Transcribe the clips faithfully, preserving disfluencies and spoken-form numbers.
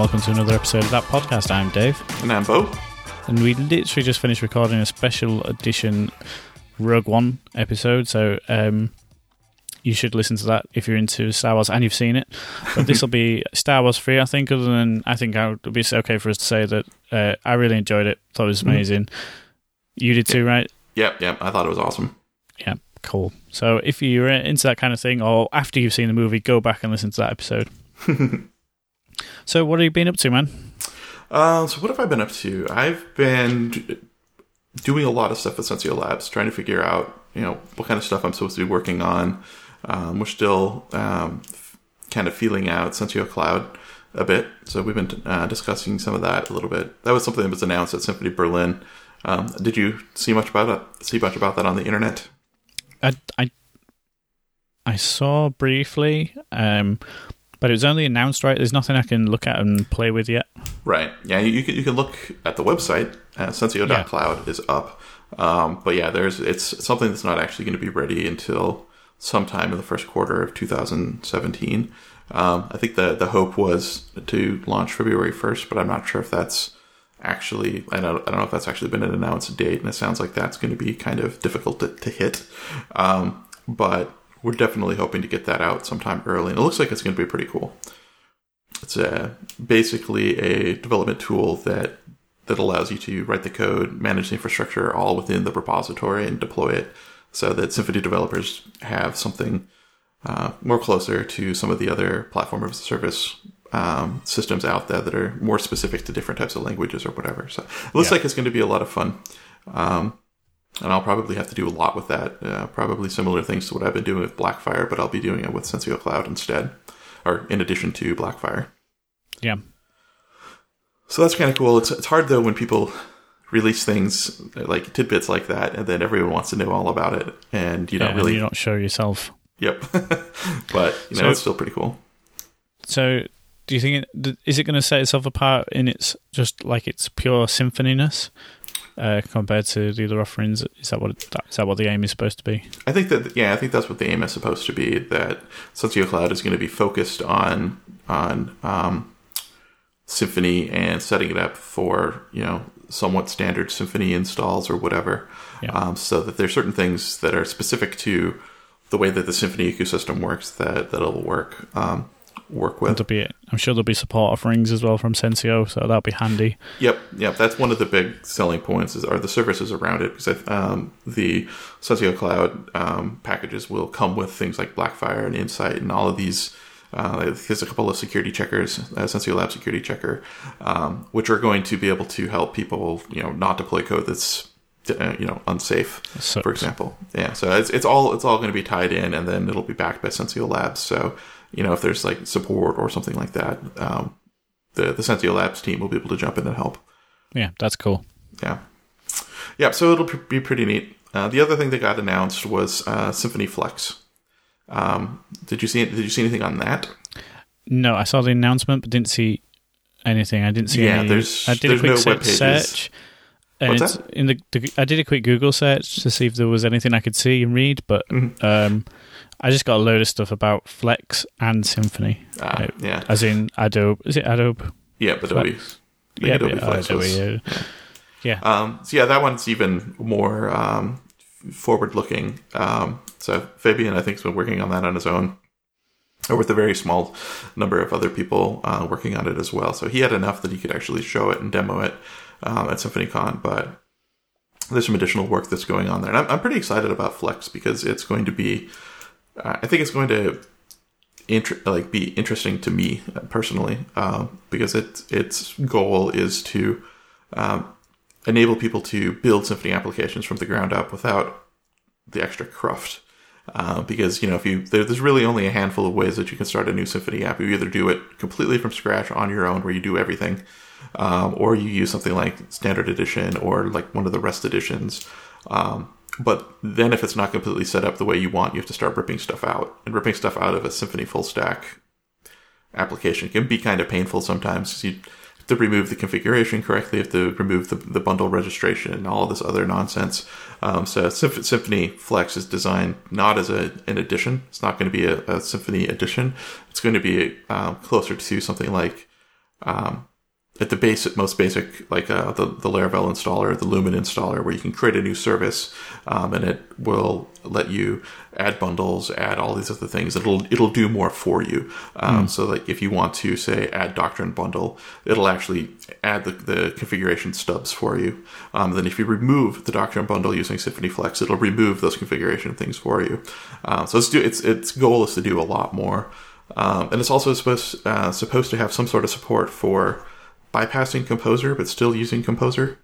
welcome to another episode of That Podcast. I'm Dave. And I'm Bo. And we literally just finished recording a special edition Rogue One episode, so um, you should listen to that if you're into Star Wars and you've seen it. But this will be Star Wars free, I think, other than I think it would be okay for us to say that uh, I really enjoyed it, thought it was amazing. Mm. You did too, right? Yep, yep, I thought it was awesome. Yeah, cool. So if you're into that kind of thing, or after you've seen the movie, go back and listen to that episode. So what have you been up to, man? Uh, so what have I been up to? I've been d- doing a lot of stuff with SensioLabs, trying to figure out, you know, what kind of stuff I'm supposed to be working on. Um, we're still um, f- kind of feeling out SensioCloud a bit, so we've been uh, discussing some of that a little bit. That was something that was announced at Symfony Berlin. Um, did you see much about it? See much about that on the internet? I I, I saw briefly. Um, But it was only announced, right? There's nothing I can look at and play with yet. Right. Yeah, you can you can look at the website. Uh, Sensio dot cloud yeah. is up. Um, but yeah, there's it's something that's not actually going to be ready until sometime in the first quarter of two thousand seventeen. Um, I think the, the hope was to launch February first, but I'm not sure if that's actually... I don't, I don't know if that's actually been an announced date, and it sounds like that's going to be kind of difficult to, to hit. Um, but... We're definitely hoping to get that out sometime early, and it looks like it's going to be pretty cool. It's a, basically a development tool that that allows you to write the code, manage the infrastructure all within the repository, and deploy it so that Symfony developers have something uh, more closer to some of the other platform as a service um, systems out there that are more specific to different types of languages or whatever. So it looks yeah. like it's going to be a lot of fun. Um, And I'll probably have to do a lot with that. Uh, probably similar things to what I've been doing with Blackfire, but I'll be doing it with SensioCloud instead, or in addition to Blackfire. Yeah. So that's kind of cool. It's it's hard, though, when people release things, like tidbits like that, and then everyone wants to know all about it, and you yeah, don't really... you're not sure yourself. Yep. But, you know, so, it's still pretty cool. So do you think... It, is it going to set itself apart in its... Just, like, its pure symphoniness? Uh, compared to the other offerings, is that what it, is that what the aim is supposed to be? I think that yeah, I think that's what the aim is supposed to be. That SensioCloud is going to be focused on on um, Symfony and setting it up for you know somewhat standard Symfony installs or whatever. Yeah. Um, so that there's certain things that are specific to the way that the Symfony ecosystem works that that'll work. Um, work with. That'll be it. I'm sure there'll be support offerings as well from Sensio, so that'll be handy. Yep, yep. That's one of the big selling points is are the services around it, because I, um, the SensioCloud um, packages will come with things like Blackfire and Insight and all of these. Uh, there's a couple of security checkers, uh, SensioLab security checker, um, which are going to be able to help people, you know, not deploy code that's uh, you know unsafe, for example. Yeah. So it's it's all it's all going to be tied in, and then it'll be backed by SensioLabs. So. You know, if there's like support or something like that, um, the the SensioLabs team will be able to jump in and help. Yeah, that's cool. Yeah, yeah. So it'll be pretty neat. Uh, the other thing that got announced was uh, Symfony Flex. Um, did you see Did you see anything on that? No, I saw the announcement, but didn't see anything. I didn't see. Yeah, any, there's. I did there's a quick no search. search and What's that? In the, the, I did a quick Google search to see if there was anything I could see and read, but. Mm-hmm. Um, I just got a load of stuff about Flex and Symfony. Ah, right? Yeah. As in Adobe. Is it Adobe? Yeah, Adobe. Yeah, Adobe Flex. Adobe, yeah. Yeah. yeah. Um, so, yeah, that one's even more um, forward-looking. Um, so, Fabian, I think, has been working on that on his own, or with a very small number of other people uh, working on it as well. So, he had enough that he could actually show it and demo it um, at SymfonyCon, but there's some additional work that's going on there. And I'm, I'm pretty excited about Flex because it's going to be... I think it's going to inter- like be interesting to me personally um, because its its goal is to um, enable people to build Symfony applications from the ground up without the extra cruft. Uh, because you know, if you there, there's really only a handful of ways that you can start a new Symfony app. You either do it completely from scratch on your own, where you do everything, um, or you use something like Standard Edition or like one of the REST editions. Um, But then if it's not completely set up the way you want, you have to start ripping stuff out. And ripping stuff out of a Symfony full-stack application can be kind of painful sometimes. You have to remove the configuration correctly. You have to remove the, the bundle registration and all this other nonsense. Um, so Symfony Flex is designed not as a, an addition. It's not going to be a, a Symfony addition. It's going to be uh, closer to something like um, at the basic, most basic, like uh, the, the Laravel installer, the Lumen installer, where you can create a new service, um, and it will let you add bundles, add all these other things. It'll it'll do more for you. Um, mm. So like if you want to, say, add Doctrine bundle, it'll actually add the, the configuration stubs for you. Um, then if you remove the Doctrine bundle using Symfony Flex, it'll remove those configuration things for you. Um, so it's do its its goal is to do a lot more. Um, and it's also supposed uh, supposed to have some sort of support for bypassing Composer, but still using Composer,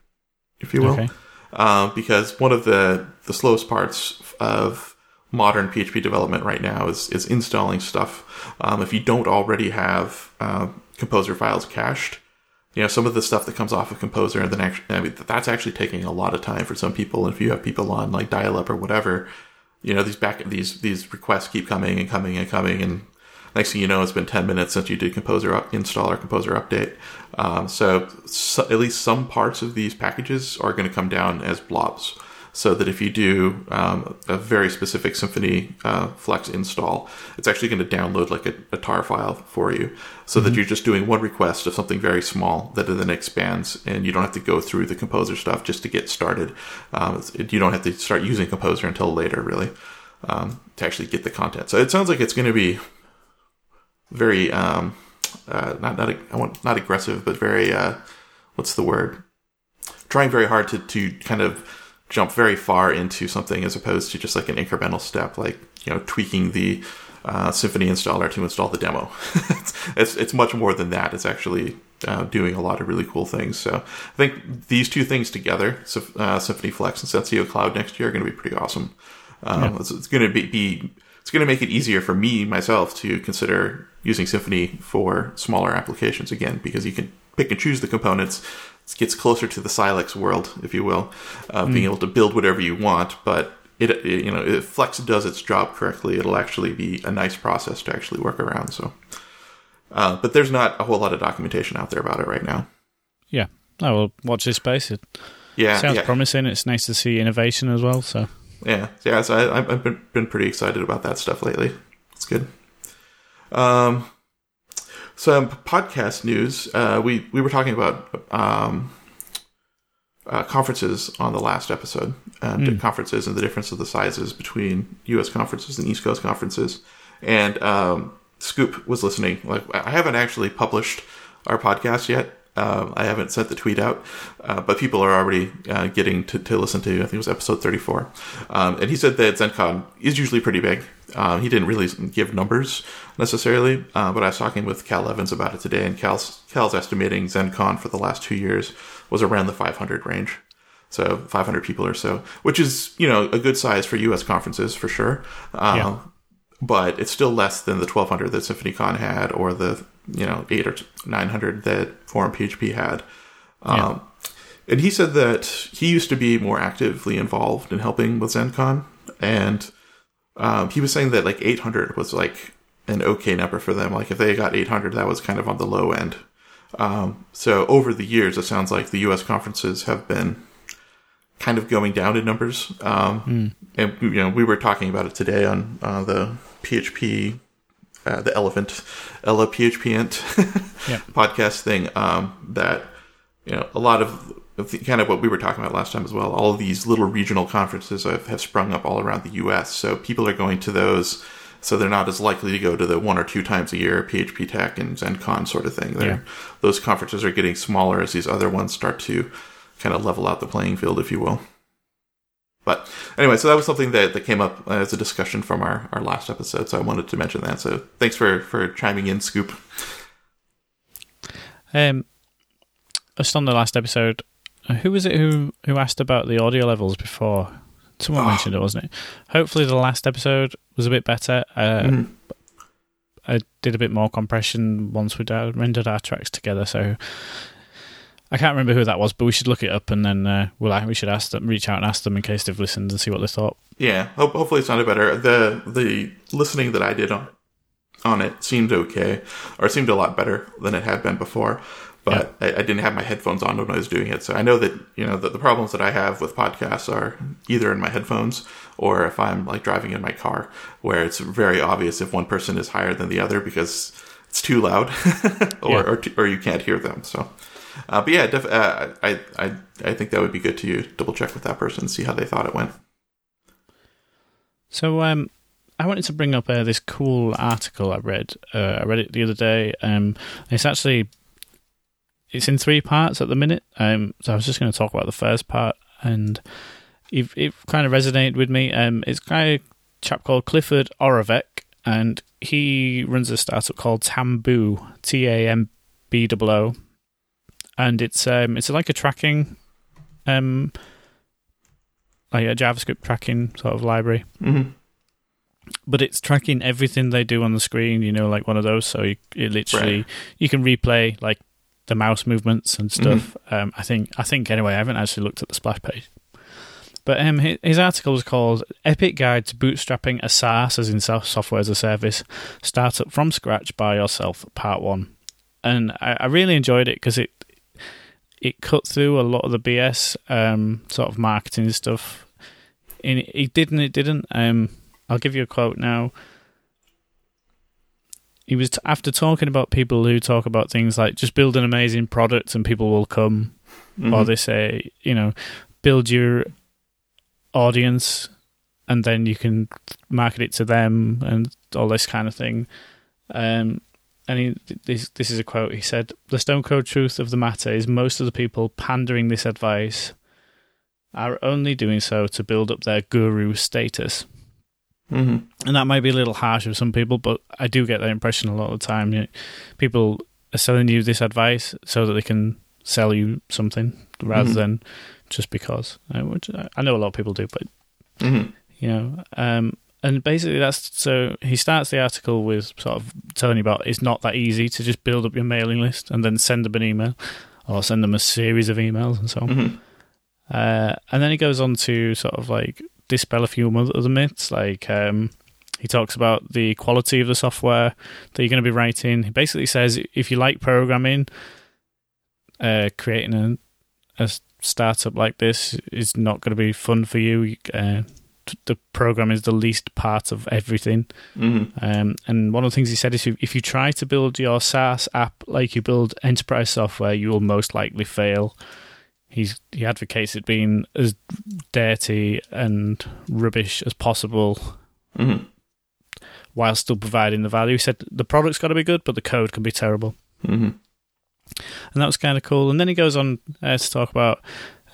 if you will. Okay. Uh, because one of the, the slowest parts of modern P H P development right now is, is installing stuff. Um, if you don't already have uh, Composer files cached, you know, some of the stuff that comes off of Composer, and then actually, I mean, that's actually taking a lot of time for some people. And if you have people on like dial-up or whatever, you know, these back these these requests keep coming and coming and coming, and next thing you know, it's been ten minutes since you did Composer up, install or Composer update. Um, so, so at least some parts of these packages are going to come down as blobs, so that if you do um, a very specific Symfony uh, Flex install, it's actually going to download like a, a tar file for you, so mm-hmm. that you're just doing one request of something very small that then expands, and you don't have to go through the Composer stuff just to get started. Um, it, you don't have to start using Composer until later, really, um, to actually get the content. So it sounds like it's going to be very um uh not not I want not aggressive, but very uh what's the word trying very hard to to kind of jump very far into something, as opposed to just like an incremental step, like, you know, tweaking the uh Symfony installer to install the demo. it's, it's it's much more than that. It's actually uh doing a lot of really cool things. So I think these two things together, so uh Symfony Flex and SensioCloud next year, are going to be pretty awesome. um yeah. it's, it's going to be, be It's going to make it easier for me, myself, to consider using Symfony for smaller applications again, because you can pick and choose the components. It gets closer to the Silex world, if you will, uh, mm. being able to build whatever you want. But it, it, you know, if Flex does its job correctly, it'll actually be a nice process to actually work around. So, uh, but there's not a whole lot of documentation out there about it right now. Yeah, I will watch this space. It yeah, sounds yeah. promising. It's nice to see innovation as well. So. Yeah, yeah. So I, I've been been pretty excited about that stuff lately. It's good. Um, some podcast news. Uh, we we were talking about um, uh, conferences on the last episode. Uh, mm. Conferences and the difference of the sizes between U S conferences and East Coast conferences. And um, Scoop was listening. Like, I haven't actually published our podcast yet. Um, I haven't sent the tweet out, uh, but people are already uh, getting to, to listen to, I think it was episode thirty-four. Um, and he said that ZendCon is usually pretty big. Um, he didn't really give numbers necessarily, uh, but I was talking with Cal Evans about it today, and Cal's, Cal's estimating ZendCon for the last two years was around the five hundred range. So five hundred people or so, which is, you know, a good size for U S conferences for sure. Um, yeah. But it's still less than the twelve hundred that SymfonyCon had, or the, you know, eight or nine hundred that Forum P H P had. Yeah. Um, and he said that he used to be more actively involved in helping with ZendCon. And um, he was saying that like eight hundred was like an okay number for them. Like if they got eight hundred, that was kind of on the low end. Um, so over the years, it sounds like the U S conferences have been kind of going down in numbers. Um, mm. And, you know, we were talking about it today on uh, the P H P, uh, the elephant, ElePHPant yeah. podcast thing, um, that, you know, a lot of the, kind of what we were talking about last time as well, all of these little regional conferences have, have sprung up all around the U S. So people are going to those, so they're not as likely to go to the one or two times a year P H P Tech and ZendCon sort of thing. Yeah. Those conferences are getting smaller as these other ones start to kind of level out the playing field, if you will. But anyway, so that was something that, that came up as a discussion from our, our last episode, so I wanted to mention that. So thanks for, for chiming in, Scoop. Um, just on the last episode, who was it who, who asked about the audio levels before? Someone oh. mentioned it, wasn't it? Hopefully the last episode was a bit better. Uh, mm. I did a bit more compression once we rendered our tracks together, so I can't remember who that was, but we should look it up, and then uh, we'll, we should ask them, reach out and ask them in case they've listened and see what they thought. Yeah, ho- hopefully it sounded better. The the listening that I did on on it seemed okay, or seemed a lot better than it had been before, but yeah. I, I didn't have my headphones on when I was doing it, so I know that, you know, that the problems that I have with podcasts are either in my headphones or if I'm like driving in my car, where it's very obvious if one person is higher than the other, because it's too loud, or, yeah. or or you can't hear them. So, uh, but yeah, def- uh, I I I think that would be good to double check with that person and see how they thought it went. So um, I wanted to bring up uh, this cool article I read. Uh, I read it the other day. Um, it's actually it's in three parts at the minute. Um, so I was just going to talk about the first part, and it, it kind of resonated with me. Um, it's kind of chap called Clifford Orovec, and he runs a startup called Tamboo, T A M B O O, and it's um it's like a tracking, um like a JavaScript tracking sort of library, mm-hmm. but it's tracking everything they do on the screen, you know, like one of those. So you, it literally right. you can replay like the mouse movements and stuff. Mm-hmm. Um, I think I think anyway. I haven't actually looked at the splash page. But um, his article was called Epic Guide to Bootstrapping a SaaS, as in software as a service, startup from scratch by yourself, part one. And I, I really enjoyed it because it it cut through a lot of the B S, um, sort of marketing stuff. And it, it didn't, it didn't. Um, I'll give you a quote now. He was, t- after talking about people who talk about things like just build an amazing product and people will come, mm-hmm. or they say, you know, build your audience and then you can market it to them and all this kind of thing. Um, and he, this, this is a quote. He said, "The stone cold truth of the matter is most of the people pandering this advice are only doing so to build up their guru status." Mm-hmm. And that might be a little harsh with some people, but I do get that impression a lot of the time. You know, people are selling you this advice so that they can sell you something rather mm-hmm. than just because. I, which I know a lot of people do, but mm-hmm. you know, um, and basically that's so he starts the article with sort of telling you about it's not that easy to just build up your mailing list and then send them an email or send them a series of emails and so on. Mm-hmm. Uh, and then he goes on to sort of like dispel a few other myths, like um, he talks about the quality of the software that you're going to be writing. He basically says if you like programming, uh, creating a a startup like this is not going to be fun for you. Uh, the program is the least part of everything. Mm-hmm. Um, and one of the things he said is if you try to build your SaaS app like you build enterprise software, you will most likely fail. He's, he advocates it being as dirty and rubbish as possible, mm-hmm. while still providing the value. He said the product's got to be good, but the code can be terrible. Mm-hmm. And that was kind of cool. And then he goes on uh, to talk about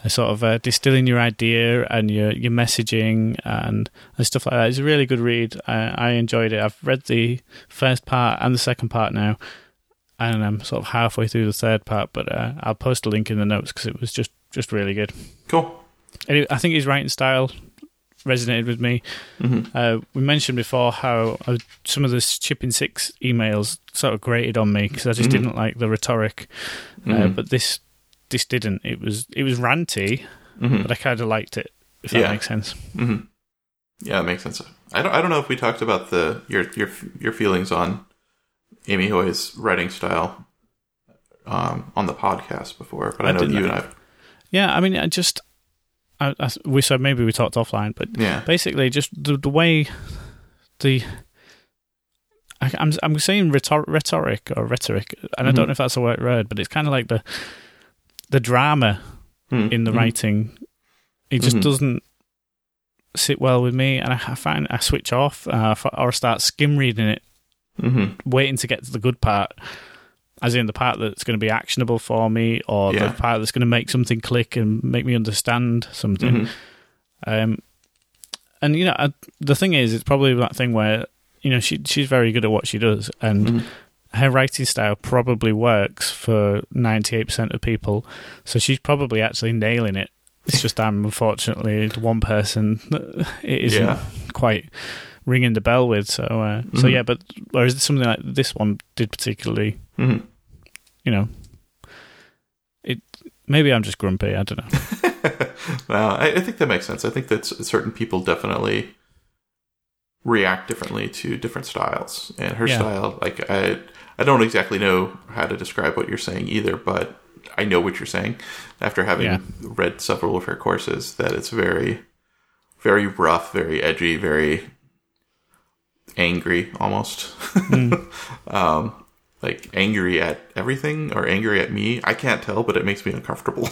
uh, sort of uh, distilling your idea and your, your messaging and, and stuff like that. It's a really good read. I, I enjoyed it. I've read the first part and the second part now, and I'm sort of halfway through the third part, but uh, I'll post a link in the notes because it was just, just really good. Cool. And it, I think his writing style resonated with me. Mm-hmm. Uh, we mentioned before how I, some of the Shipping Six emails sort of grated on me because I just mm-hmm. didn't like the rhetoric, mm-hmm. uh, but this this didn't. It was it was ranty, mm-hmm. but I kind of liked it. If yeah. that makes sense. Mm-hmm. Yeah, that makes sense. I don't I don't know if we talked about the your your your feelings on Amy Hoy's writing style um, on the podcast before, but I, I know that you and I. Yeah, I mean, I just. I, I, we so maybe we talked offline, but yeah. basically just the, the way the I, I'm I'm saying rhetor- rhetoric or rhetoric, and mm-hmm. I don't know if that's the right word, but it's kind of like the the drama mm-hmm. in the mm-hmm. writing. It just mm-hmm. doesn't sit well with me, and I, I find I switch off uh, or start skim reading it, mm-hmm. waiting to get to the good part. As in the part that's going to be actionable for me, or yeah. the part that's going to make something click and make me understand something. Mm-hmm. Um, and, you know, I, the thing is, it's probably that thing where, you know, she she's very good at what she does, and mm-hmm. her writing style probably works for ninety-eight percent of people, so she's probably actually nailing it. It's just I'm, unfortunately, the one person it isn't yeah. quite ringing the bell with, so uh, mm-hmm. so yeah, but whereas something like this one did particularly... Mm-hmm. You know, it. Maybe I'm just grumpy. I don't know. Well, I, I think that makes sense. I think that certain people definitely react differently to different styles, and her yeah. style. Like I, I don't exactly know how to describe what you're saying either, but I know what you're saying after having yeah. read several of her courses. That it's very, very rough, very edgy, very angry, almost. Mm. um, like angry at everything or angry at me. I can't tell, but it makes me uncomfortable.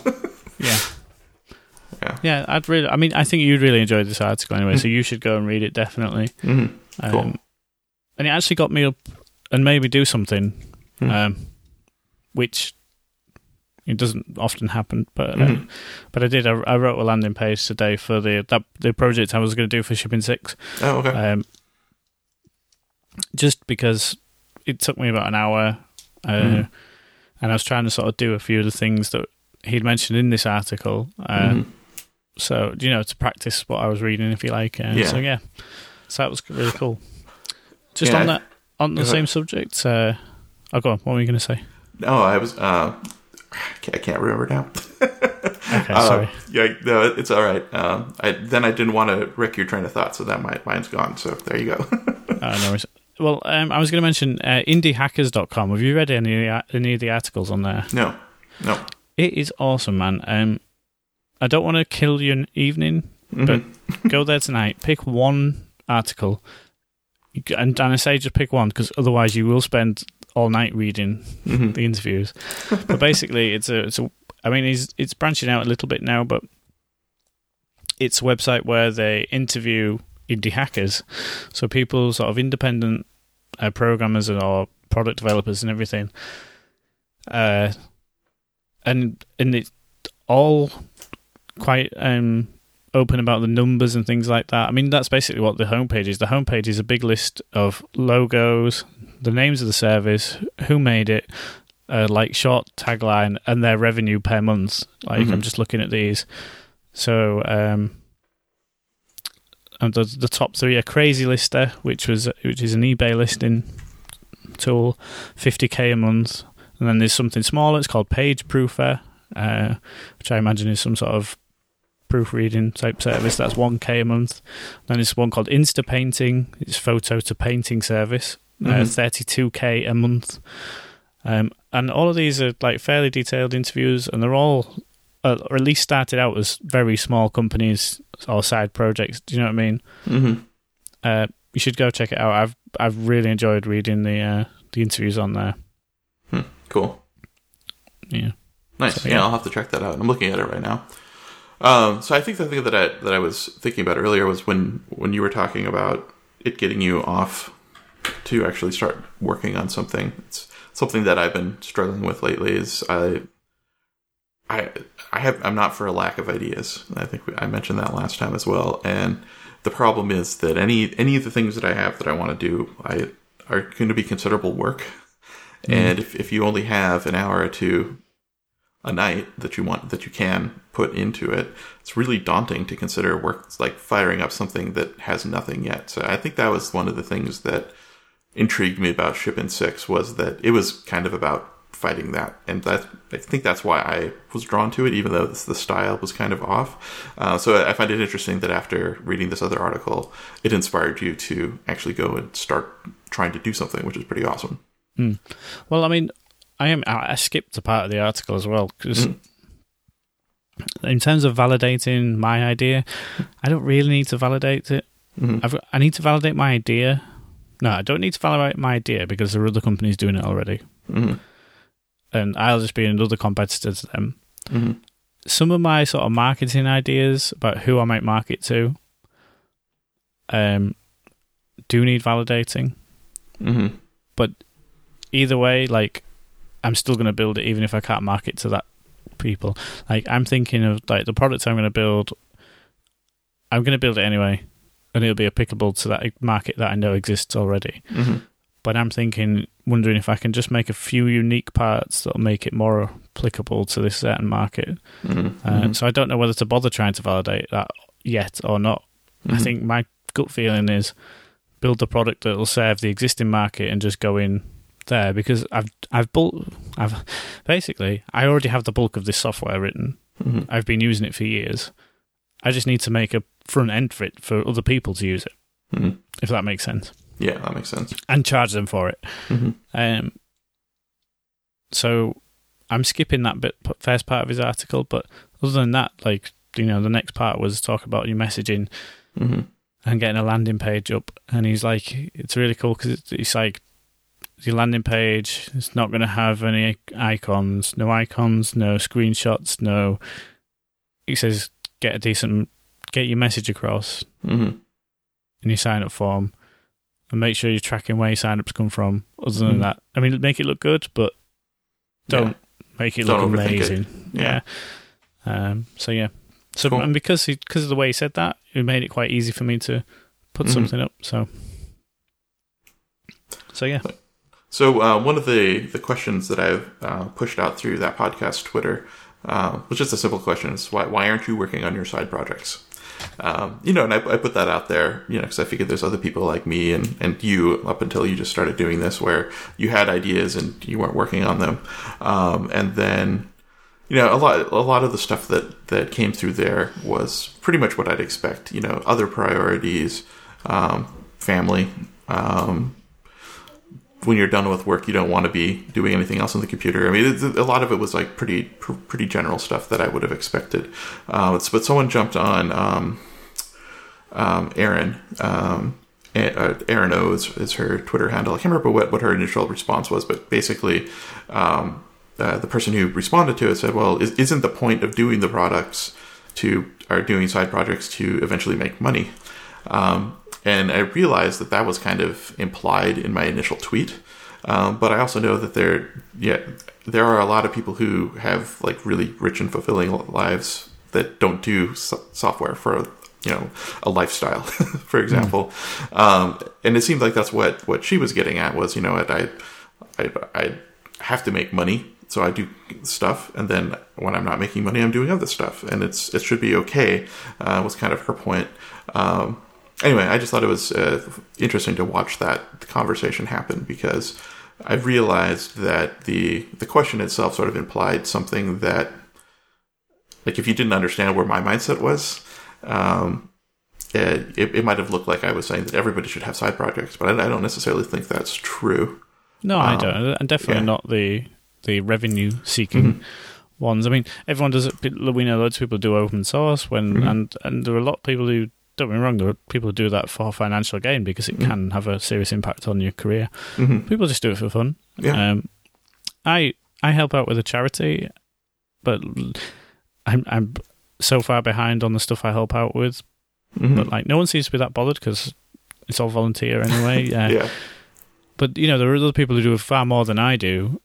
yeah. Yeah. Yeah. I'd really, I mean, I think you'd really enjoy this article anyway, mm-hmm. so you should go and read it definitely. Mm-hmm. Cool. Um, and it actually got me up and made me do something, mm-hmm. um, which it doesn't often happen, but mm-hmm. um, but I did. I, I wrote a landing page today for the that, the project I was going to do for Shipping Six. Oh, okay. Um, just because it took me about an hour, uh, mm-hmm. and I was trying to sort of do a few of the things that he'd mentioned in this article. Uh, mm-hmm. So, you know, to practice what I was reading, if you like. Uh, yeah. So, yeah. So that was really cool. Just yeah, on that, on the same I, subject. Uh, oh, go on. What were you going to say? No, I was. Uh, I can't remember now. okay, uh, sorry. Yeah, no, it's all right. Um, I, then I didn't want to wreck your train of thought, so that my mine's gone. So there you go. uh, no worries. Well, um, I was going to mention uh, indie hackers dot com. Have you read any of the, any of the articles on there? No, no. It is awesome, man. Um, I don't want to kill your evening, mm-hmm. but go there tonight. Pick one article, and, and I say just pick one because otherwise you will spend all night reading mm-hmm. the interviews. But basically, it's a, it's a. I mean, it's it's branching out a little bit now, but it's a website where they interview indie hackers, so people sort of independent uh, programmers and or product developers and everything. Uh. And and it's all quite um, open about the numbers and things like that. I mean, that's basically what the homepage is. The homepage is a big list of logos, the names of the service, who made it, uh, like short tagline, and their revenue per month. Like mm-hmm. I'm just looking at these. So um, and the, the top three are Crazy Lister, which was which is an eBay listing tool, fifty K a month. And then there's something smaller, it's called Page Proofer, uh, which I imagine is some sort of proofreading type service. That's one K a month. Then there's one called Insta Painting, it's photo to painting service, mm-hmm. uh, thirty-two K a month. Um, and all of these are like fairly detailed interviews, and they're all, uh, or at least started out as very small companies or side projects. Do you know what I mean? Mm-hmm. Uh, you should go check it out. I've I've really enjoyed reading the uh, the interviews on there. Hmm, cool. Yeah. Nice. So, yeah, yeah, I'll have to check that out. I'm looking at it right now. Um, so I think the thing that I that I was thinking about earlier was when, when you were talking about it getting you off to actually start working on something. It's something that I've been struggling with lately. Is I I I have I'm not for a lack of ideas. I think we, I mentioned that last time as well. And the problem is that any any of the things that I have that I want to do, I are going to be considerable work. And if, if you only have an hour or two a night that you want that you can put into it, it's really daunting to consider work. It's like firing up something that has nothing yet. So I think that was one of the things that intrigued me about Shipping Six was that it was kind of about fighting that, and that I think that's why I was drawn to it, even though the style was kind of off. Uh, so I find it interesting that after reading this other article, it inspired you to actually go and start trying to do something, which is pretty awesome. Mm. Well, I mean, I am. I skipped a part of the article as well because, mm. in terms of validating my idea, I don't really need to validate it. Mm-hmm. I've, I need to validate my idea. No, I don't need to validate my idea because there are other companies doing it already, mm-hmm. and I'll just be another competitor to them. Mm-hmm. Some of my sort of marketing ideas about who I might market to, um, do need validating, mm-hmm. but. Either way, like, I'm still going to build it even if I can't market to that people. Like, I'm thinking of, like, the product I'm going to build, I'm going to build it anyway, and it'll be applicable to that market that I know exists already. Mm-hmm. But I'm thinking, wondering if I can just make a few unique parts that'll make it more applicable to this certain market. Mm-hmm. Uh, mm-hmm. So I don't know whether to bother trying to validate that yet or not. Mm-hmm. I think my gut feeling is build the product that'll serve the existing market and just go in there because I've I've built I've basically I already have the bulk of this software written. Mm-hmm. I've been using it for years. I just need to make a front end for it for other people to use it. Mm-hmm. If that makes sense. Yeah, that makes sense. And charge them for it. Mm-hmm. Um. So I'm skipping that bit first part of his article, but other than that, like you know, the next part was talk about your messaging mm-hmm. and getting a landing page up, and he's like, it's really cool because it's, it's like. the landing page is not going to have any icons, no icons, no screenshots, no. It says get a decent, get your message across mm-hmm. in your sign up form, and make sure you're tracking where your sign ups come from. Other than mm-hmm. that, I mean, make it look good, but don't yeah. make it don't look amazing. It. Yeah. yeah. Um. So yeah. So cool. And because he, because of the way he said that, it made it quite easy for me to put mm-hmm. something up. So. So yeah. So uh, one of the, the questions that I've uh, pushed out through that podcast Twitter uh, was just a simple question: is why why aren't you working on your side projects? Um, you know, and I, I put that out there, you know, because I figured there's other people like me and, and you up until you just started doing this, where you had ideas and you weren't working on them, um, and then. You know, a lot, a lot of the stuff that, that came through there was pretty much what I'd expect. You know, other priorities, um, family. Um, when you're done with work, you don't want to be doing anything else on the computer. I mean, a lot of it was like pretty, pretty general stuff that I would have expected. Uh, but someone jumped on um, um, Aaron. Um, Aaron O is, is her Twitter handle. I can't remember what, what her initial response was, but basically. Um, Uh, the person who responded to it said, well, is, isn't the point of doing the products to, or doing side projects to eventually make money? Um, and I realized that that was kind of implied in my initial tweet. Um, but I also know that there, yeah, there are a lot of people who have like really rich and fulfilling lives that don't do so- software for, you know, a lifestyle, for example. Mm. Um, and it seemed like that's what, what she was getting at was, you know, I, I, I have to make money. So I do stuff, and then when I'm not making money, I'm doing other stuff, and it's it should be okay. Uh, was kind of her point. Um, anyway, I just thought it was uh, interesting to watch that conversation happen because I realized that the the question itself sort of implied something that, like, if you didn't understand where my mindset was, um, it, it might have looked like I was saying that everybody should have side projects, but I, I don't necessarily think that's true. No, um, I don't, and definitely yeah. not the. the revenue-seeking mm-hmm. ones. I mean, everyone does it. We know loads of people do open source, when mm-hmm. and, and there are a lot of people who, don't get me wrong, there are people who do that for financial gain because it mm-hmm. can have a serious impact on your career. Mm-hmm. People just do it for fun. Yeah. Um, I I help out with a charity, but I'm, I'm so far behind on the stuff I help out with. Mm-hmm. But like, no one seems to be that bothered because it's all volunteer anyway. uh, yeah. But, you know, there are other people who do far more than I do,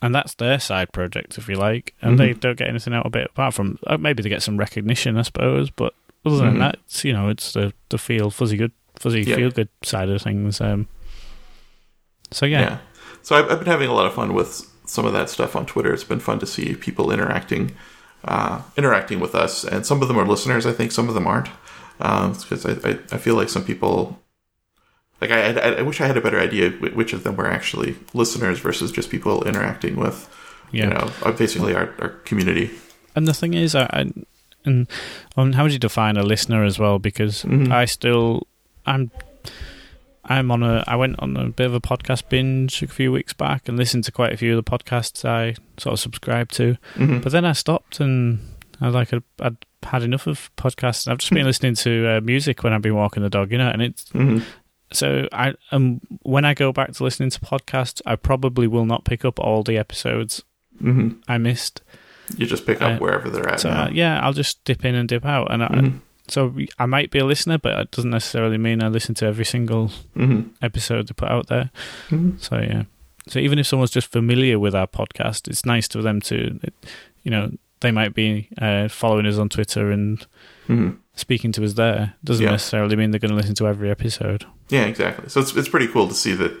and that's their side project, if you like, and mm-hmm. they don't get anything out of it apart from maybe they get some recognition, I suppose. But other than mm-hmm. that, it's, you know, it's the the feel fuzzy good, fuzzy yeah. feel good side of things. Um, so yeah. yeah, so I've, I've been having a lot of fun with some of that stuff on Twitter. It's been fun to see people interacting, uh, interacting with us, and some of them are listeners. I think some of them aren't, because um, I, I I feel like some people. Like, I, I, I wish I had a better idea which of them were actually listeners versus just people interacting with, yeah. you know, basically our, our community. And the thing is, I, I and um, how would you define a listener as well? Because mm-hmm. I still, I'm, I'm on a, I went on a bit of a podcast binge a few weeks back and listened to quite a few of the podcasts I sort of subscribed to, mm-hmm. but then I stopped and I like a, I'd had enough of podcasts. I've just been listening to uh, music when I've been walking the dog, you know, and it's. Mm-hmm. So I um when I go back to listening to podcasts, I probably will not pick up all the episodes mm-hmm. I missed. You just pick up uh, wherever they're at. So now. I, yeah, I'll just dip in and dip out, and mm-hmm. I, so I might be a listener, but it doesn't necessarily mean I listen to every single mm-hmm. episode they put out there. Mm-hmm. So yeah, so even if someone's just familiar with our podcast, it's nice for them to, you know, they might be uh, following us on Twitter and. Mm-hmm. Speaking to us there doesn't yeah. necessarily mean they're going to listen to every episode. Yeah, exactly. So it's it's pretty cool to see that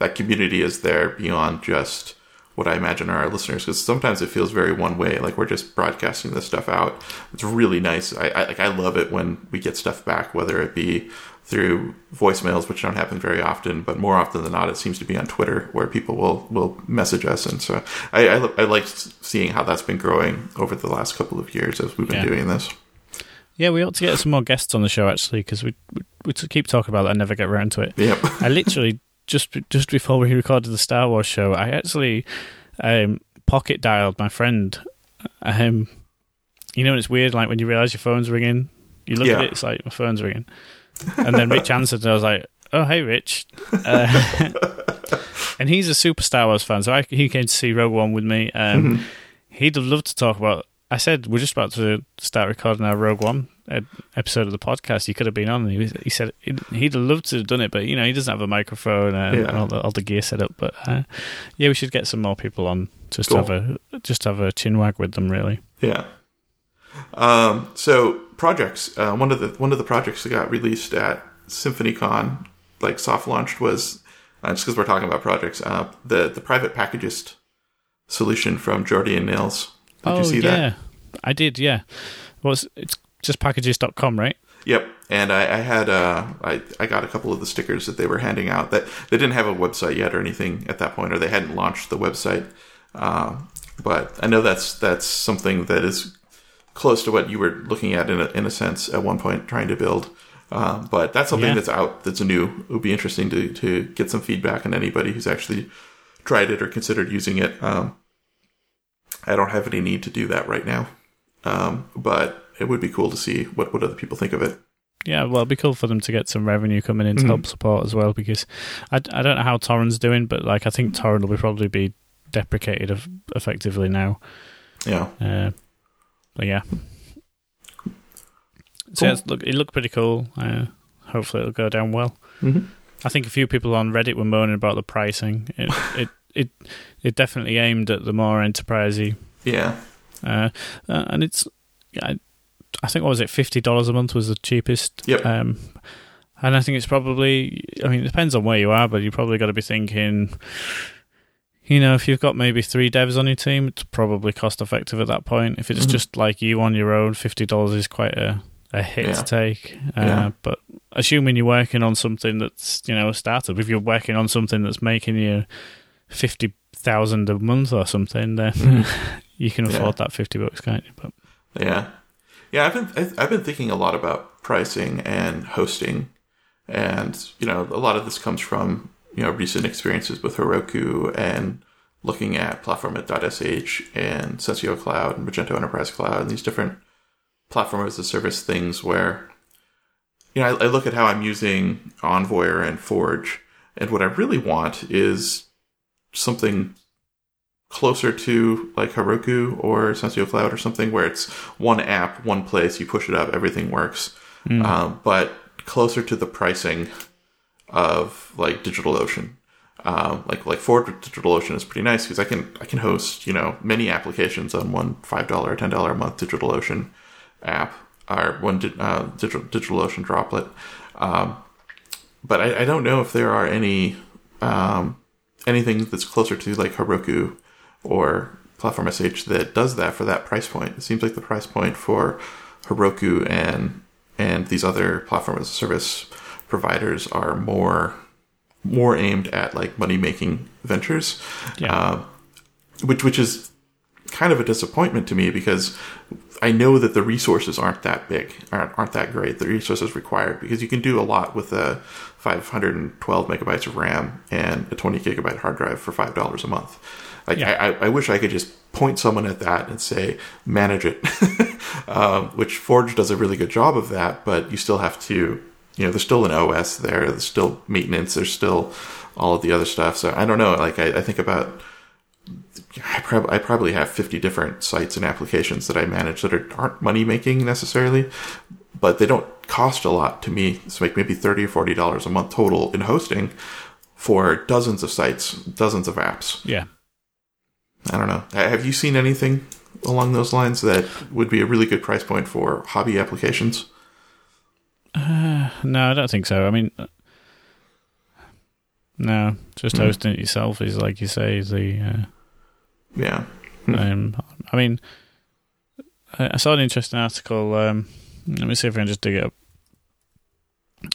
that community is there beyond just what I imagine are our listeners. Because sometimes it feels very one way, like we're just broadcasting this stuff out. It's really nice. I, I like I love it when we get stuff back, whether it be through voicemails, which don't happen very often, but more often than not, it seems to be on Twitter where people will, will message us. And so I I, I like seeing how that's been growing over the last couple of years as we've been yeah. doing this. Yeah, we ought to get some more guests on the show, actually, because we, we we keep talking about it and never get around to it. Yep. I literally, just just before we recorded the Star Wars show, I actually um, pocket-dialed my friend. Um, you know, it's weird, like, when you realise your phone's ringing, you look yeah. at it, it's like, my phone's ringing. And then Rich answered, and I was like, oh, hey, Rich. Uh, And he's a super Star Wars fan, so I, he came to see Rogue One with me. Um, mm-hmm. He'd have loved to talk about... I said, we're just about to start recording our Rogue One episode of the podcast. You could have been on. And he, was, he said he'd have loved to have done it, but, you know, he doesn't have a microphone and, yeah. and all, the, all the gear set up. But, uh, yeah, we should get some more people on just cool. to have a, just have a chin wag with them, really. Yeah. Um, so projects, uh, one of the, one of the projects that got released at SymfonyCon, like soft launched was, uh, just cause we're talking about projects, uh, the, the private packages solution from Jordy and Nils. Did oh, you see yeah. that? I did. Yeah. Well, it's, it's just packages dot com, right? Yep. And I, I had, uh, I, I got a couple of the stickers that they were handing out that they didn't have a website yet or anything at that point, or they hadn't launched the website. Um, uh, but I know that's, that's something that is close to what you were looking at in a, in a sense at one point trying to build. Uh, but that's something yeah. that's out, that's new. It would be interesting to, to get some feedback on anybody who's actually tried it or considered using it. Um, I don't have any need to do that right now. Um, but it would be cool to see what, what other people think of it. Yeah, well, it'd be cool for them to get some revenue coming in to mm-hmm. help support as well, because I, I don't know how Torrent's doing, but like I think Torrent will probably be deprecated effectively now. Yeah. Uh, But yeah, cool. So yeah, it's look, it looked pretty cool. Uh, hopefully, it'll go down well. Mm-hmm. I think a few people on Reddit were moaning about the pricing. It it, it it definitely aimed at the more enterprisey. Yeah, uh, uh, and it's I, I think what was it fifty dollars a month was the cheapest. Yep. Um, and I think it's probably. I mean, it depends on where you are, but you probably got to be thinking. You know, if you've got maybe three devs on your team, it's probably cost effective at that point. If it's mm-hmm. just like you on your own, fifty dollars is quite a, a hit yeah. to take. Uh, yeah. But assuming you're working on something that's, you know, a startup, if you're working on something that's making you fifty thousand dollars a month or something, then mm-hmm. you can afford yeah. that fifty bucks, can't you? But, yeah. Yeah, I've been, I've been thinking a lot about pricing and hosting. And, you know, a lot of this comes from, you know, recent experiences with Heroku and looking at platform dot s h and SensioCloud and Magento Enterprise Cloud and these different platform as a service things where, you know, I, I look at how I'm using Envoyer and Forge, and what I really want is something closer to like Heroku or SensioCloud or something where it's one app, one place, you push it up, everything works, mm. um, but closer to the pricing of like DigitalOcean, um, like like Forge with DigitalOcean is pretty nice because I can I can host you know many applications on one five dollar or ten dollar a month DigitalOcean app or one uh, digital DigitalOcean droplet, um, but I, I don't know if there are any um, anything that's closer to like Heroku or platform dot s h that does that for that price point. It seems like the price point for Heroku and and these other platform as a service providers are more more aimed at like money making ventures, yeah. uh, which which is kind of a disappointment to me because I know that the resources aren't that big, aren't, aren't that great. The resources required because you can do a lot with a five hundred twelve megabytes of RAM and a twenty gigabyte hard drive for five dollars a month. Like yeah. I, I wish I could just point someone at that and say manage it, um, which Forge does a really good job of that, but you still have to. You know, there's still an O S there. There's still maintenance. There's still all of the other stuff. So I don't know. Like I, I think about, I, prob- I probably have fifty different sites and applications that I manage that are, aren't money making necessarily, but they don't cost a lot to me. It's like maybe thirty or forty dollars a month total in hosting for dozens of sites, dozens of apps. Yeah. I don't know. Have you seen anything along those lines that would be a really good price point for hobby applications? Uh, no, I don't think so. I mean, no, just mm-hmm. hosting it yourself is, like you say, the uh, yeah. Mm-hmm. Um, I mean, I saw an interesting article. Um, let me see if I can just dig it up.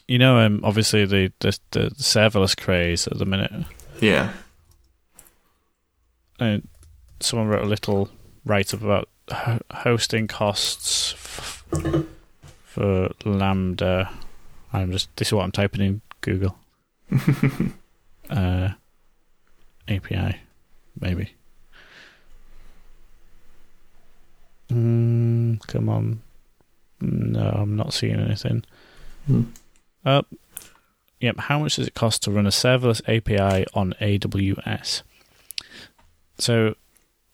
You know, um, obviously the, the the serverless craze at the minute. Yeah. Uh, someone wrote a little write-up about ho- hosting costs. F- For Lambda, I'm just. This is what I'm typing in Google. uh, A P I, maybe. Mm, come on. No, I'm not seeing anything. Hmm. Uh, Yep, how much does it cost to run a serverless A P I on A W S? So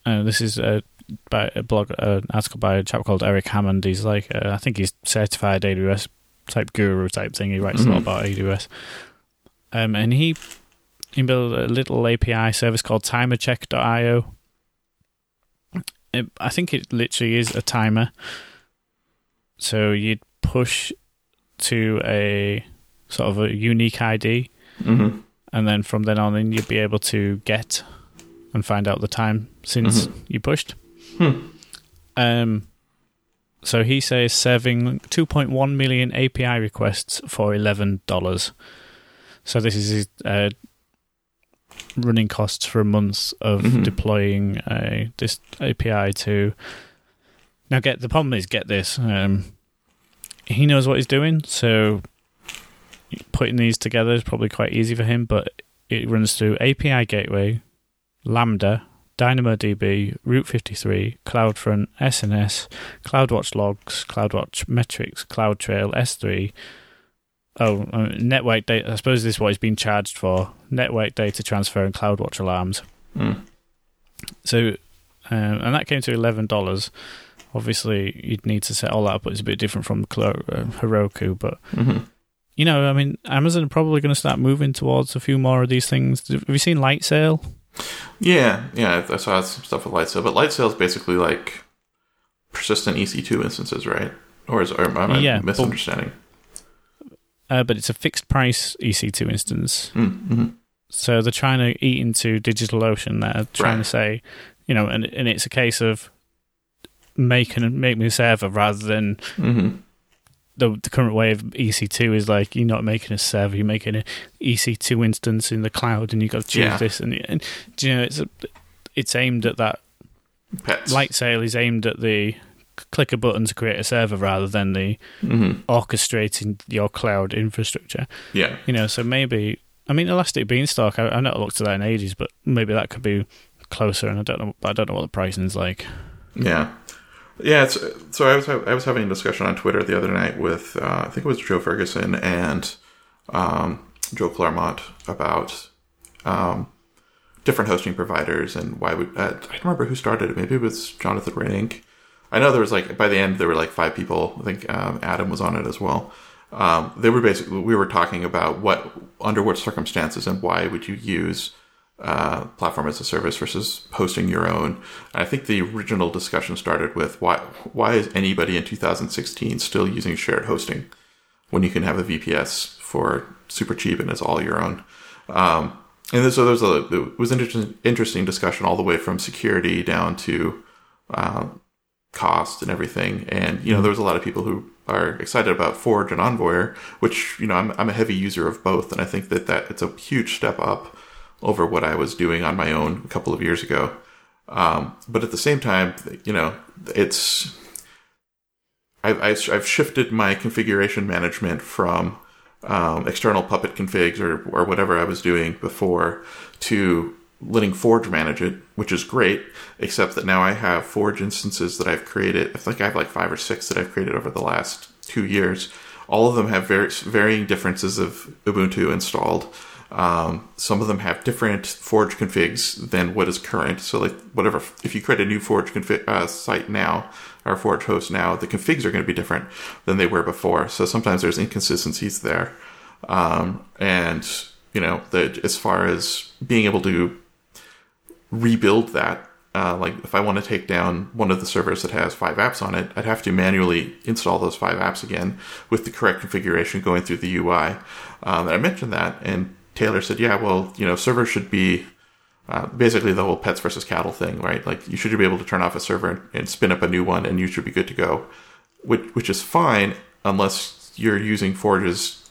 uh, this is a, by a blog, uh, an article by a chap called Eric Hammond. He's like, uh, I think he's certified A W S type guru type thing. He writes mm-hmm. a lot about A W S. Um, and he, he built a little A P I service called timercheck dot io. It, I think it literally is a timer. So you'd push to a sort of a unique I D, mm-hmm. and then from then on in you'd be able to get and find out the time since mm-hmm. you pushed. Hmm. Um, so he says serving two point one million A P I requests for eleven dollars. So this is his uh, running costs for months of mm-hmm. deploying uh, this A P I to... Now, get the problem is, get this, um, he knows what he's doing, so putting these together is probably quite easy for him, but it runs through A P I Gateway, Lambda, DynamoDB, Route fifty-three, CloudFront, S N S, CloudWatch Logs, CloudWatch Metrics, CloudTrail, S three, oh, uh, network data, I suppose this is what he's been charged for, network data transfer and CloudWatch alarms. Mm. So, um, and that came to eleven dollars. Obviously, you'd need to set all that up, but it's a bit different from Heroku, but... Mm-hmm. You know, I mean, Amazon are probably going to start moving towards a few more of these things. Have you seen LightSail? Yeah, yeah, I saw some stuff with LightSail, but LightSail is basically like persistent E C two instances, right? Or is or am I yeah, misunderstanding? But, uh, but it's a fixed price E C two instance. Mm-hmm. So they're trying to eat into DigitalOcean. They're trying right. to say, you know, and and it's a case of make and make me a server rather than. Mm-hmm. The, the current way of E C two is like you're not making a server, you're making an E C two instance in the cloud, and you got to choose yeah. this. And, and do you know it's a, it's aimed at that. Pets. LightSail is aimed at the click a button to create a server rather than the mm-hmm. orchestrating your cloud infrastructure. Yeah, you know. So maybe I mean Elastic Beanstalk. I, I've not looked at that in ages, but maybe that could be closer. And I don't know. I don't know what the pricing is like. Yeah. Yeah, it's, so I was I was having a discussion on Twitter the other night with uh, I think it was Joe Ferguson and um, Joe Claremont about um, different hosting providers and why we uh, I don't remember who started it. Maybe it was Jonathan Reinink. I know there was like by the end there were like five people. I think um, Adam was on it as well. Um, they were basically we were talking about what under what circumstances and why would you use. Uh, platform as a service versus hosting your own. And I think the original discussion started with why why is anybody in two thousand sixteen still using shared hosting when you can have a V P S for super cheap and it's all your own? Um, and so there's a it was an interesting, interesting discussion all the way from security down to uh, cost and everything. And you know there was a lot of people who are excited about Forge and Envoyer, which you know I'm I'm a heavy user of both, and I think that, that it's a huge step up over what I was doing on my own a couple of years ago. Um, but at the same time, you know, it's... I've, I've shifted my configuration management from um, external puppet configs or, or whatever I was doing before to letting Forge manage it, which is great, except that now I have Forge instances that I've created. I think I have like five or six that I've created over the last two years. All of them have very, varying differences of Ubuntu installed. Um, some of them have different Forge configs than what is current. So like whatever, if you create a new Forge config uh, site now or Forge host now, the configs are going to be different than they were before. So sometimes there's inconsistencies there. Um, and you know, the, as far as being able to rebuild that, uh, like if I want to take down one of the servers that has five apps on it, I'd have to manually install those five apps again with the correct configuration going through the U I. Um, and I mentioned that and Taylor said, yeah, well, you know, servers should be uh, basically the whole pets versus cattle thing, right? Like you should be able to turn off a server and, and spin up a new one and you should be good to go, which, which is fine unless you're using Forge's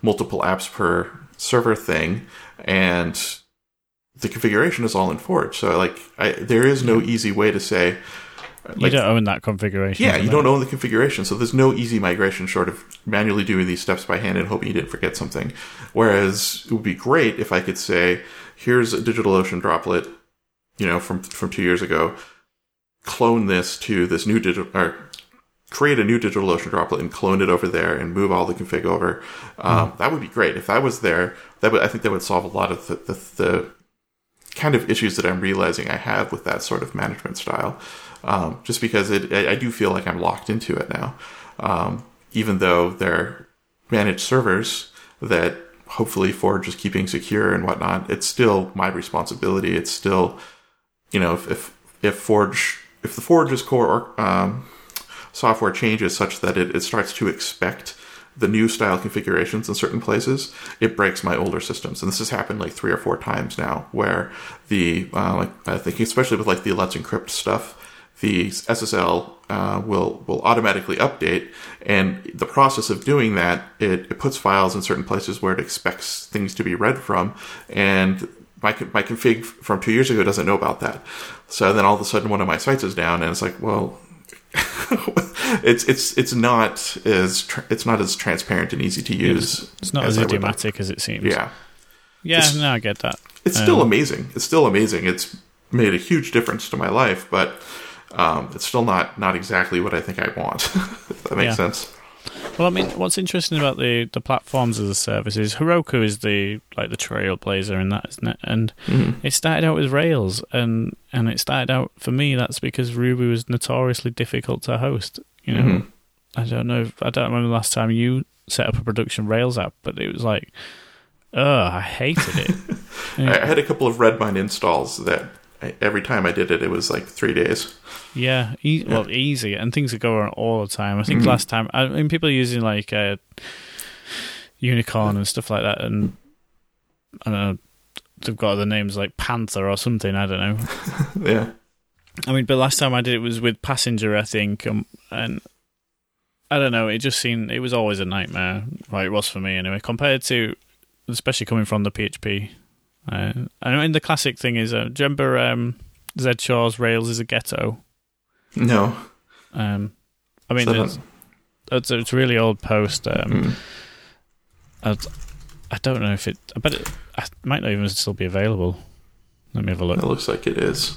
multiple apps per server thing and the configuration is all in Forge. So like I, there is no easy way to say... Like, you don't own that configuration. Yeah, you don't own the configuration, so there's no easy migration short of manually doing these steps by hand and hoping you didn't forget something. Whereas it would be great if I could say, here's a DigitalOcean droplet, you know, from from two years ago. Clone this to this new digital or create a new DigitalOcean droplet and clone it over there and move all the config over. Um, mm. That would be great. If that was there, that would, I think that would solve a lot of the, the, the kind of issues that I'm realizing I have with that sort of management style. Um, just because it, I, I do feel like I'm locked into it now. Um, even though they're managed servers that hopefully Forge is keeping secure and whatnot, it's still my responsibility. It's still, you know, if, if, if Forge, if the Forge's core, um, software changes such that it, it starts to expect the new style configurations in certain places, it breaks my older systems. And this has happened like three or four times now, where the, uh, like, I think especially with like the Let's Encrypt stuff, the S S L uh, will will automatically update. And the process of doing that, it, it puts files in certain places where it expects things to be read from. And my my config from two years ago doesn't know about that. So then all of a sudden one of my sites is down, and it's like, well, it's it's it's not as tra- it's not as transparent and easy to use. It's, it's not as, as idiomatic as it seems. Yeah, yeah. It's, no, I get that. It's um, still amazing. It's still amazing. It's made a huge difference to my life, but um, it's still not not exactly what I think I want. If that makes yeah. sense. Well, I mean, what's interesting about the, the platforms as a service is Heroku is the like the trailblazer in that, isn't it? And mm-hmm. it started out with Rails, and, and it started out for me. That's because Ruby was notoriously difficult to host. You know, mm-hmm. I don't know. If, I don't remember the last time you set up a production Rails app, but it was like, oh, I hated it. Yeah. I had a couple of Redmine installs that I, every time I did it, it was like three days. Yeah, e- yeah. well, easy, and things that go on all the time. I think mm-hmm. last time, I mean, people are using like uh, Unicorn and stuff like that, and I don't know, they've got other names like Panther or something. I don't know. yeah, I mean, but last time I did it was with Passenger, I think, um, and I don't know. It just seemed it was always a nightmare. Like it was for me anyway, compared to especially coming from the P H P. Uh, I mean, the classic thing is, uh, do you remember um, Zed Shaw's Rails is a Ghetto? No. Um, I mean, it's, it's, it's a really old post. Um, mm. I, I don't know if it... I bet it, it might not even still be available. Let me have a look. It looks like it is.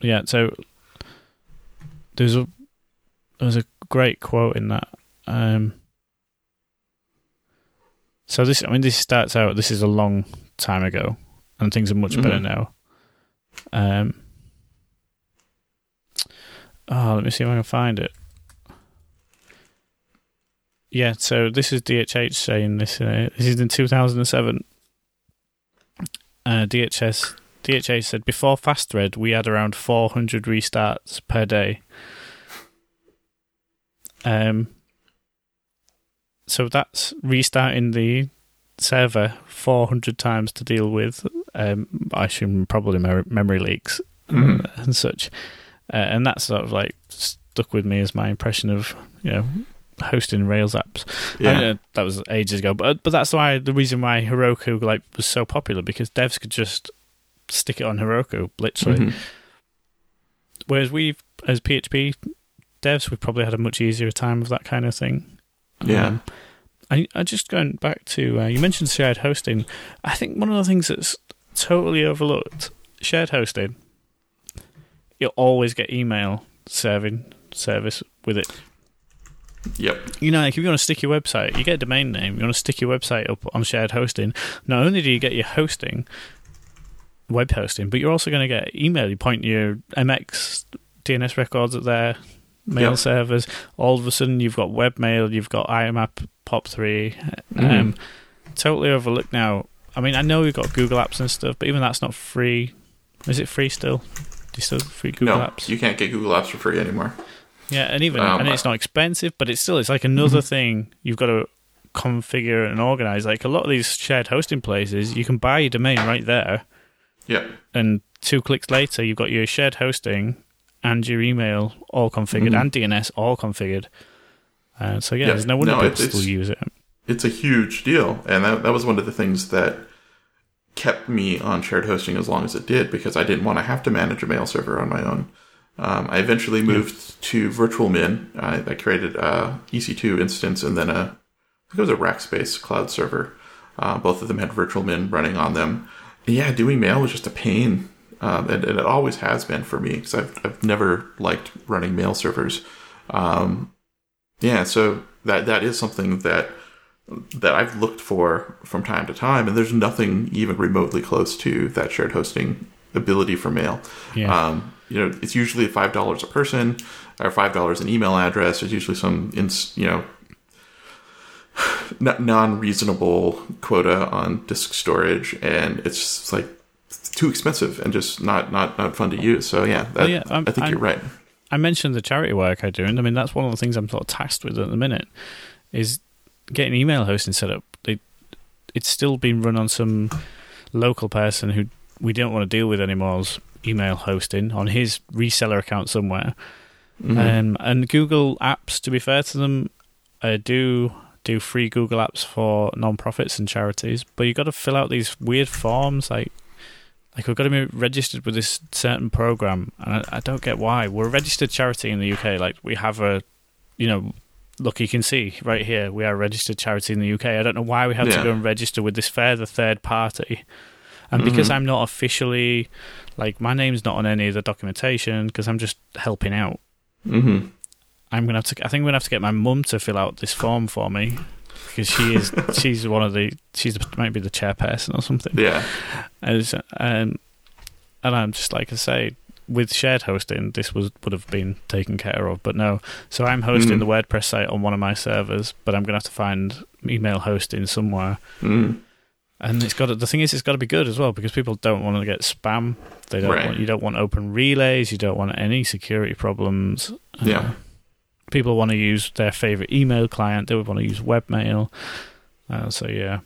Yeah, so there's a, there's a great quote in that. Um, so this, I mean, this starts out... This is a long... time ago, and things are much mm-hmm. better now. Um, oh, let me see if I can find it. Yeah, so this is D H H saying this. Uh, this is in two thousand seven. Uh, D H S D H H said, before FastThread, we had around four hundred restarts per day. Um, so that's restarting the server four hundred times to deal with, um, I assume probably me- memory leaks mm-hmm. and, and such, uh, and that sort of like stuck with me as my impression of, you know, hosting Rails apps. Yeah, I mean, that was ages ago, but but that's why the reason why Heroku like was so popular, because devs could just stick it on Heroku literally. Mm-hmm. Whereas we, as P H P devs, we probably had a much easier time of that kind of thing. Yeah. Um, I, I just going back to, uh, you mentioned shared hosting. I think one of the things that's totally overlooked, shared hosting, you'll always get email serving service with it. Yep. You know, like if you want to stick your website, you get a domain name, you want to stick your website up on shared hosting, not only do you get your hosting, web hosting, but you're also going to get email. You point your M X D N S records at their mail yep. servers. All of a sudden, you've got webmail, you've got I M A P, P O P three, um, mm. totally overlooked now. I mean, I know we've got Google Apps and stuff, but even that's not free. Is it free still? Do you still have free Google no, Apps? You can't get Google Apps for free anymore. Yeah, and even um, and it's not expensive, but it's still it's like another mm-hmm. thing you've got to configure and organize. Like a lot of these shared hosting places, you can buy your domain right there. Yeah. And two clicks later, you've got your shared hosting and your email all configured mm-hmm. and D N S all configured. Uh, so yeah, yeah, there's no wonder no, people still use it. It's a huge deal, and that that was one of the things that kept me on shared hosting as long as it did, because I didn't want to have to manage a mail server on my own. Um, I eventually moved yeah. to Virtualmin. I, I created a E C two instance and then a I think it was a Rackspace cloud server. Uh, both of them had Virtualmin running on them. And yeah, doing mail was just a pain, um, and, and it always has been for me, because I've I've never liked running mail servers. Um, yeah, so that that is something that that I've looked for from time to time, and there's nothing even remotely close to that shared hosting ability for mail. Yeah. Um, you know, it's usually five dollars a person or five dollars an email address. There's usually some, ins, you know, non-reasonable quota on disk storage, and it's just like too expensive and just not, not, not fun to use. So yeah, that, well, yeah I think I'm, you're right. I mentioned the charity work I do, and I mean, that's one of the things I'm sort of tasked with at the minute is getting email hosting set up. It, it's still being run on some local person who we don't want to deal with anymore's email hosting on his reseller account somewhere. Mm-hmm. Um, and Google Apps, to be fair to them, uh, do do free Google Apps for non-profits and charities, but you've got to fill out these weird forms, like like we've got to be registered with this certain program, and I, I don't get why. We're a registered charity in the U K. Like, we have a, you know, look, you can see right here, we are a registered charity in the U K. I don't know why we have yeah. to go and register with this further third party. And mm-hmm. because I'm not officially, like, my name's not on any of the documentation because I'm just helping out. Mm-hmm. I'm gonna have to. I think I'm gonna have to get my mum to fill out this form for me because she is. she's one of the. She's might be the chairperson or something. Yeah. And um, and I'm just like I say. With shared hosting, this was would have been taken care of, but no. So I'm hosting mm. the WordPress site on one of my servers, but I'm going to have to find email hosting somewhere. Mm. And it's got to, the thing is, it's got to be good as well because people don't want to get spam. They don't. Right. Want, you don't want open relays. You don't want any security problems. Yeah. Uh, people want to use their favorite email client. They would want to use webmail. Uh, so yeah.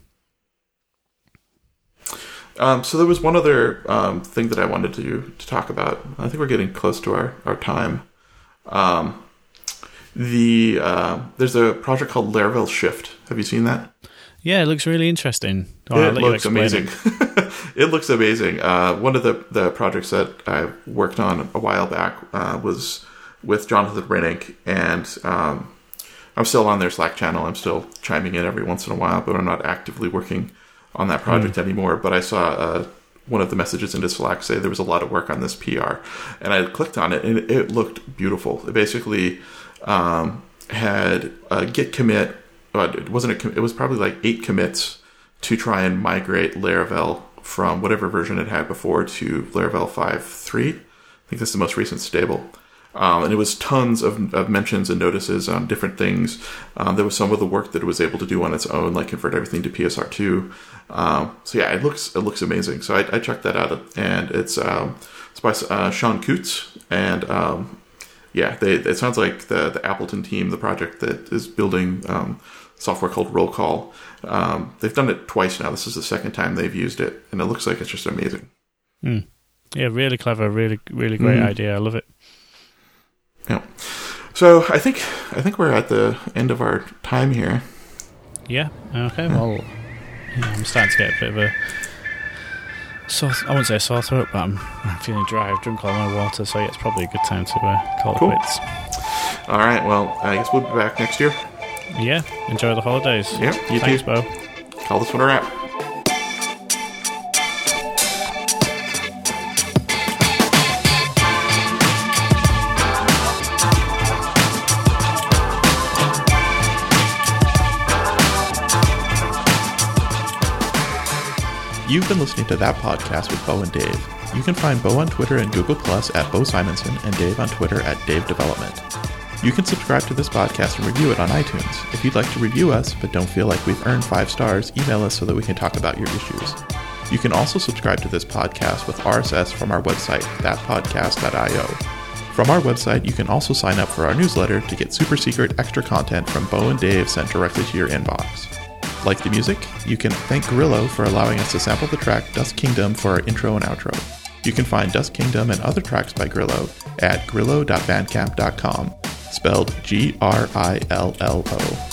Um, so there was one other um, thing that I wanted to to talk about. I think we're getting close to our, our time. Um, the uh, there's a project called Laravel Shift. Have you seen that? Yeah, it looks really interesting. Oh, it, looks it. it looks amazing. It looks amazing. One of the, the projects that I worked on a while back uh, was with Jonathan Reinink, and um, I'm still on their Slack channel. I'm still chiming in every once in a while, but I'm not actively working on that project mm. anymore, but I saw uh, one of the messages into Slack say there was a lot of work on this P R, and I clicked on it, and it, it looked beautiful. It basically um, had a git commit. Uh, it wasn't a com- it was probably like eight commits to try and migrate Laravel from whatever version it had before to Laravel five point three. I think that's the most recent stable. Um, and it was tons of, of mentions and notices on different things. Um, there was some of the work that it was able to do on its own, like convert everything to P S R two. Um, so yeah, it looks it looks amazing. So I, I checked that out, and it's um, it's by uh, Sean Coots, and um, yeah, they, it sounds like the the Appleton team, the project that is building um, software called Roll Call. Um, they've done it twice now. This is the second time they've used it, and it looks like it's just amazing. Mm. Yeah, really clever, really really great mm. idea. I love it. Yeah. So I think I think we're at the end of our time here. Yeah. Okay. Yeah. Well, yeah, I'm starting to get a bit of a sore. I wouldn't say a sore throat, but I'm, I'm feeling dry. I've drunk all my water, so yeah, it's probably a good time to uh, call cool. it quits. All right. Well, I guess we'll be back next year. Yeah. Enjoy the holidays. Yeah. You Thanks, too, Bo. Call this one a wrap. You've been listening to That Podcast with Bo and Dave. You can find Bo on Twitter and Google Plus at Bo Simonson and Dave on Twitter at Dave Development. You can subscribe to this podcast and review it on iTunes. If you'd like to review us but don't feel like we've earned five stars, email us so that we can talk about your issues. You can also subscribe to this podcast with R S S from our website, that podcast dot io. From our website, you can also sign up for our newsletter to get super secret extra content from Bo and Dave sent directly to your inbox. Like the music? You can thank Grillo for allowing us to sample the track Dust Kingdom for our intro and outro. You can find Dust Kingdom and other tracks by Grillo at grillo dot bandcamp dot com, spelled G R I L L O.